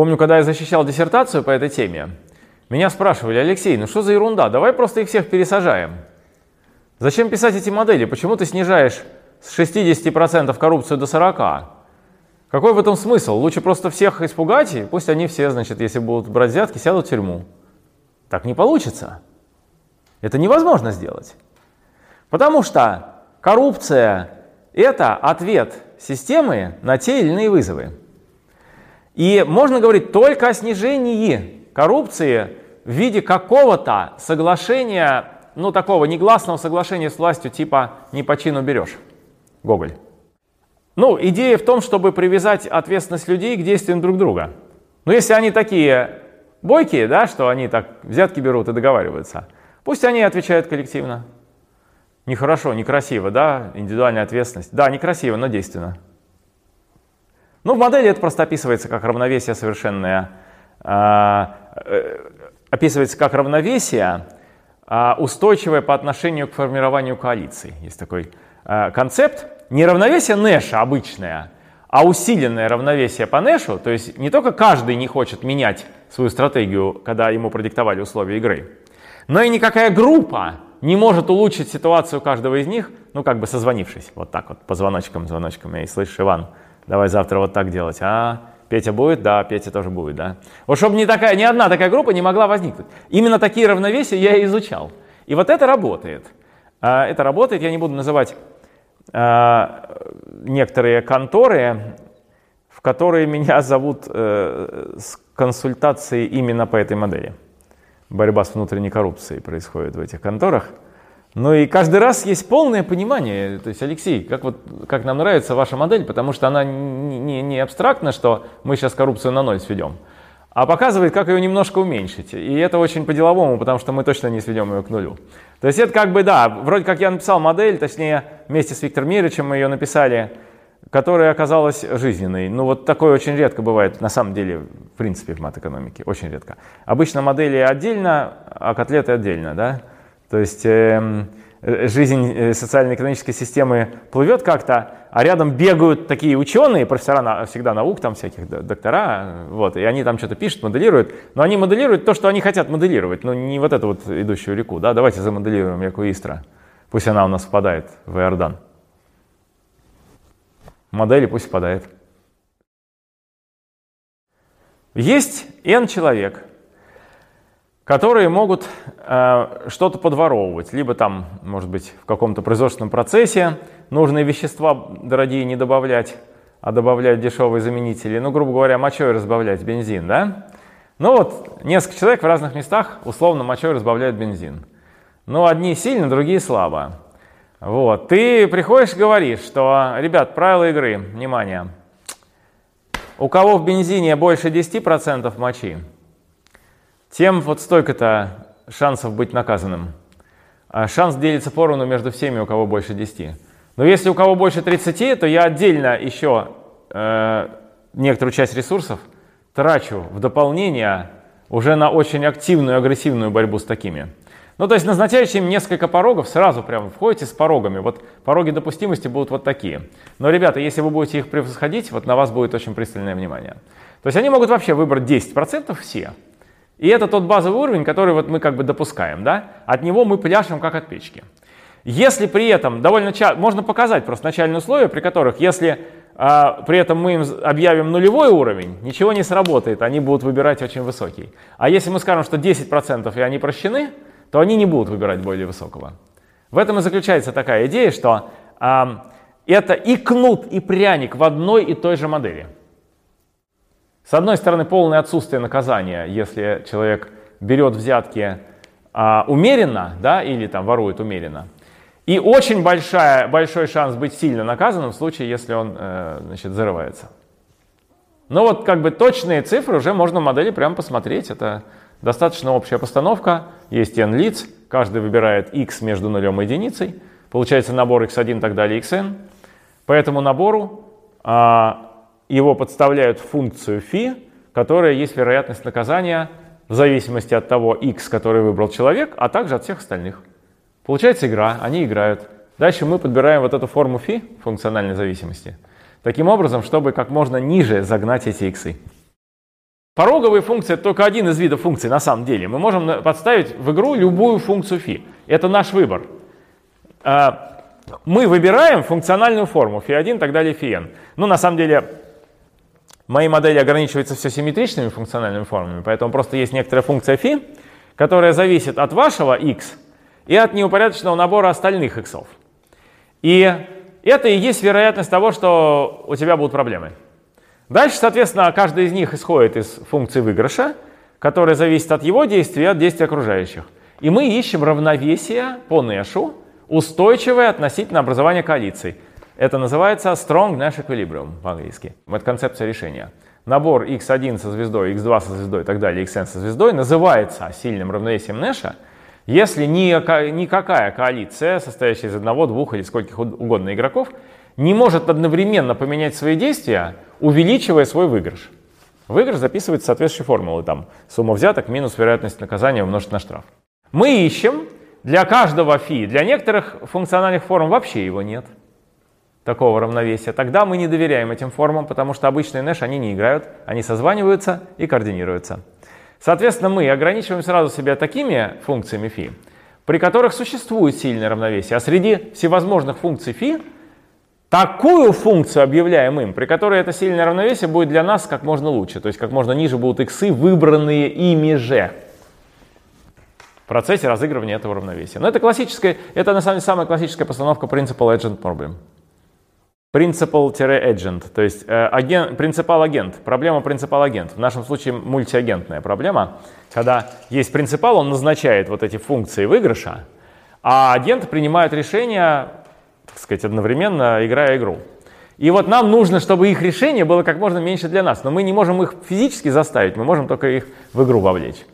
Помню, когда я защищал диссертацию по этой теме, меня спрашивали: Алексей, ну что за ерунда, давай просто их всех пересажаем. Зачем писать эти модели, почему ты снижаешь с 60% коррупцию до 40%? Какой в этом смысл? Лучше просто всех испугать, и пусть они все, значит, если будут брать взятки, сядут в тюрьму. Так не получится. Это невозможно сделать. Потому что коррупция – это ответ системы на те или иные вызовы. И можно говорить только о снижении коррупции в виде какого-то соглашения, ну такого негласного соглашения с властью типа «не по чину берешь». Гоголь. Ну, идея в том, чтобы привязать ответственность людей к действиям друг друга. Но если они такие бойкие, да, что они так взятки берут и договариваются, пусть они отвечают коллективно. Нехорошо, некрасиво, да, индивидуальная ответственность. Да, некрасиво, но действенно. Ну, в модели это просто описывается как равновесие совершенное. Описывается как равновесие, устойчивое по отношению к формированию коалиций. Есть такой концепт. Не равновесие Нэша обычное, а усиленное равновесие по Нэшу. То есть не только каждый не хочет менять свою стратегию, когда ему продиктовали условия игры, но и никакая группа не может улучшить ситуацию каждого из них, ну как бы созвонившись, вот так вот, по звоночкам. И слышишь, Иван, давай завтра вот так делать. А Петя будет? Да, Петя тоже будет, да. Вот чтобы ни одна такая группа не могла возникнуть. Именно такие равновесия я и изучал. И вот это работает. Это работает, я не буду называть некоторые конторы, в которые меня зовут с консультацией именно по этой модели. Борьба с внутренней коррупцией происходит в этих конторах. Ну и каждый раз есть полное понимание. То есть, Алексей, как нам нравится ваша модель, потому что она не абстрактна, что мы сейчас коррупцию на ноль сведем, а показывает, как ее немножко уменьшить. И это очень по-деловому, потому что мы точно не сведем ее к нулю. То есть это как бы, да, вроде как я написал модель, точнее, вместе с Виктором Миричем мы ее написали, которая оказалась жизненной. Ну вот такое очень редко бывает, на самом деле, в принципе, в матэкономике, очень редко. Обычно модели отдельно, а котлеты отдельно, да? То есть жизнь социально-экономической системы плывет как-то, а рядом бегают такие ученые, профессора всегда наук, там всяких доктора, вот, и они там что-то пишут, моделируют, но они моделируют то, что они хотят моделировать, но не вот эту вот идущую реку, да, давайте замоделируем Якуистра, пусть она у нас впадает в Иордан. Модели пусть впадает. Есть N человек, которые могут что-то подворовывать, либо там, может быть, в каком-то производственном процессе нужные вещества дорогие не добавлять, а добавлять дешевые заменители, ну, грубо говоря, мочой разбавлять бензин, да? Ну вот, несколько человек в разных местах условно мочой разбавляют бензин. Ну, одни сильно, другие слабо. Вот, ты приходишь и говоришь, что, ребят, правила игры, внимание, у кого в бензине больше 10% мочи, тем вот столько-то шансов быть наказанным. Шанс делится поровну между всеми, у кого больше 10. Но если у кого больше 30, то я отдельно еще некоторую часть ресурсов трачу в дополнение уже на очень активную, агрессивную борьбу с такими. Ну, то есть назначающие им несколько порогов, сразу прям входите с порогами. Вот пороги допустимости будут вот такие. Но, ребята, если вы будете их превосходить, вот на вас будет очень пристальное внимание. То есть они могут вообще выбрать 10% все. И это тот базовый уровень, который вот мы как бы допускаем, да? От него мы пляшем, как от печки. Если при этом довольно часто, можно показать просто начальные условия, при которых, если при этом мы им объявим нулевой уровень, ничего не сработает, они будут выбирать очень высокий. А если мы скажем, что 10% и они прощены, то они не будут выбирать более высокого. В этом и заключается такая идея, что это и кнут, и пряник в одной и той же модели. С одной стороны, полное отсутствие наказания, если человек берет взятки умеренно, да, или там ворует умеренно. И очень большой шанс быть сильно наказанным в случае, если он значит, зарывается. Но вот как бы точные цифры уже можно в модели прямо посмотреть. Это достаточно общая постановка. Есть N лиц, каждый выбирает X между нулем и единицей. Получается набор X1, так далее, Xn. По этому набору его подставляют в функцию φ, которая есть вероятность наказания в зависимости от того x, который выбрал человек, а также от всех остальных. Получается игра, они играют. Дальше мы подбираем вот эту форму φ, функциональной зависимости, таким образом, чтобы как можно ниже загнать эти иксы. Пороговые функции — это только один из видов функций на самом деле. Мы можем подставить в игру любую функцию φ. Это наш выбор. Мы выбираем функциональную форму φ1 и так далее, φn. Но на самом деле мои модели ограничиваются все симметричными функциональными формами, поэтому просто есть некоторая функция φ, которая зависит от вашего x и от неупорядоченного набора остальных x'ов. И это и есть вероятность того, что у тебя будут проблемы. Дальше, соответственно, каждый из них исходит из функции выигрыша, которая зависит от его действия и от действий окружающих. И мы ищем равновесие по Нэшу, устойчивое относительно образования коалиций. Это называется Strong Nash Equilibrium по-английски. Это концепция решения. Набор x1 со звездой, x2 со звездой и так далее, xn со звездой называется сильным равновесием Нэша, если никакая коалиция, состоящая из одного, двух или скольких угодно игроков, не может одновременно поменять свои действия, увеличивая свой выигрыш. Выигрыш записывается в соответствующей формулы. Там сумма взяток минус вероятность наказания умножить на штраф. Мы ищем для каждого φ, для некоторых функциональных форм вообще его нет, такого равновесия. Тогда мы не доверяем этим формам, потому что обычные Нэш они не играют, они созваниваются и координируются. Соответственно, мы ограничиваем сразу себя такими функциями φ, при которых существует сильное равновесие, а среди всевозможных функций φ такую функцию объявляем им, при которой это сильное равновесие будет для нас как можно лучше, то есть как можно ниже будут иксы, выбранные ими же в процессе разыгрывания этого равновесия. Но это классическая, это на самом деле самая классическая постановка Principal-Agent Problem. Principal-Agent, то есть принципал-агент, проблема принципал-агент. В нашем случае мультиагентная проблема, когда есть принципал, он назначает вот эти функции выигрыша, а агент принимает решение, так сказать, одновременно играя игру. И вот нам нужно, чтобы их решение было как можно меньше для нас, но мы не можем их физически заставить, мы можем только их в игру вовлечь.